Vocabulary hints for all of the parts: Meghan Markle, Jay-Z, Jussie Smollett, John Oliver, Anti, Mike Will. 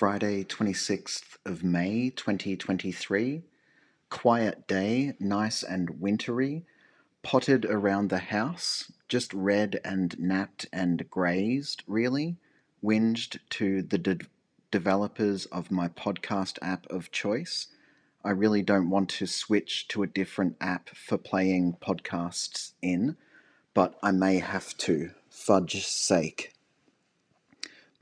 Friday 26th of May 2023. Quiet day, nice and wintry. Potted around the house, just read and napped and grazed, really. Whinged to the developers of my podcast app of choice. I really don't want to switch to a different app for playing podcasts in, but I may have to, fudge's sake.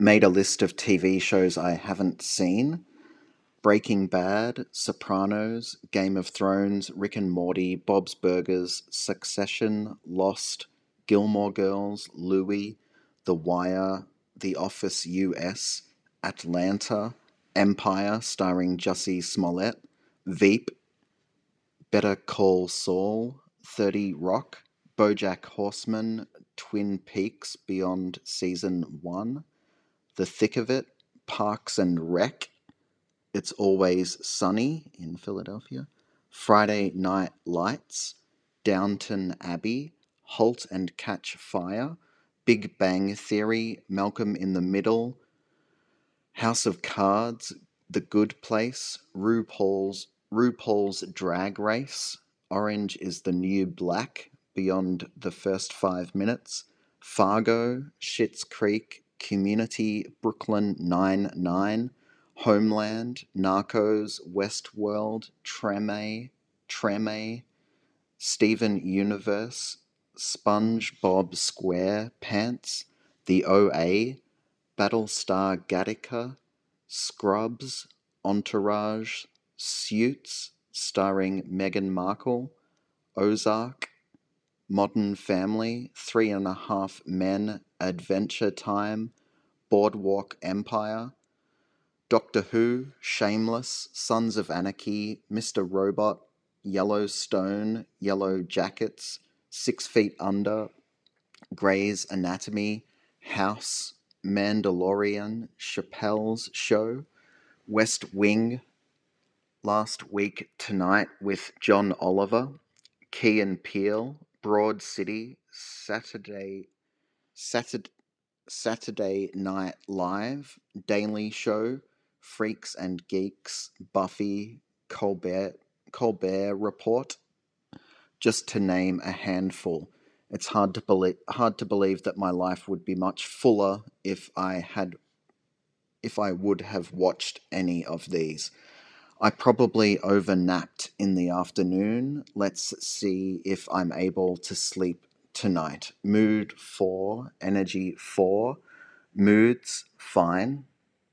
Made a list of TV shows I haven't seen. Breaking Bad, Sopranos, Game of Thrones, Rick and Morty, Bob's Burgers, Succession, Lost, Gilmore Girls, Louie, The Wire, The Office US, Atlanta, Empire starring Jussie Smollett, Veep, Better Call Saul, 30 Rock, BoJack Horseman, Twin Peaks Beyond Season 1, The Thick of It, Parks and Rec, It's Always Sunny in Philadelphia, Friday Night Lights, Downton Abbey, Halt and Catch Fire, Big Bang Theory, Malcolm in the Middle, House of Cards, The Good Place, RuPaul's Drag Race, Orange is the New Black, Beyond the First 5 Minutes, Fargo, Schitt's Creek, Community, Brooklyn Nine-Nine, Homeland, Narcos, Westworld, Treme, Steven Universe, SpongeBob SquarePants, The OA, Battlestar Galactica, Scrubs, Entourage, Suits starring Meghan Markle, Ozark, Modern Family, 3.5 Men, Adventure Time, Boardwalk Empire, Doctor Who, Shameless, Sons of Anarchy, Mr. Robot, Yellowstone, Yellow Jackets, 6 Feet Under, Grey's Anatomy, House, Mandalorian, Chappelle's Show, West Wing, Last Week Tonight with John Oliver, Key and Peele, Broad City, Saturday Night Live, Daily Show, Freaks and Geeks, Buffy, Colbert Report, just to name a handful. It's hard to believe that my life would be much fuller if I would have watched any of these. I probably overnapped in the afternoon. Let's see if I'm able to sleep tonight. Mood 4, energy 4, moods fine.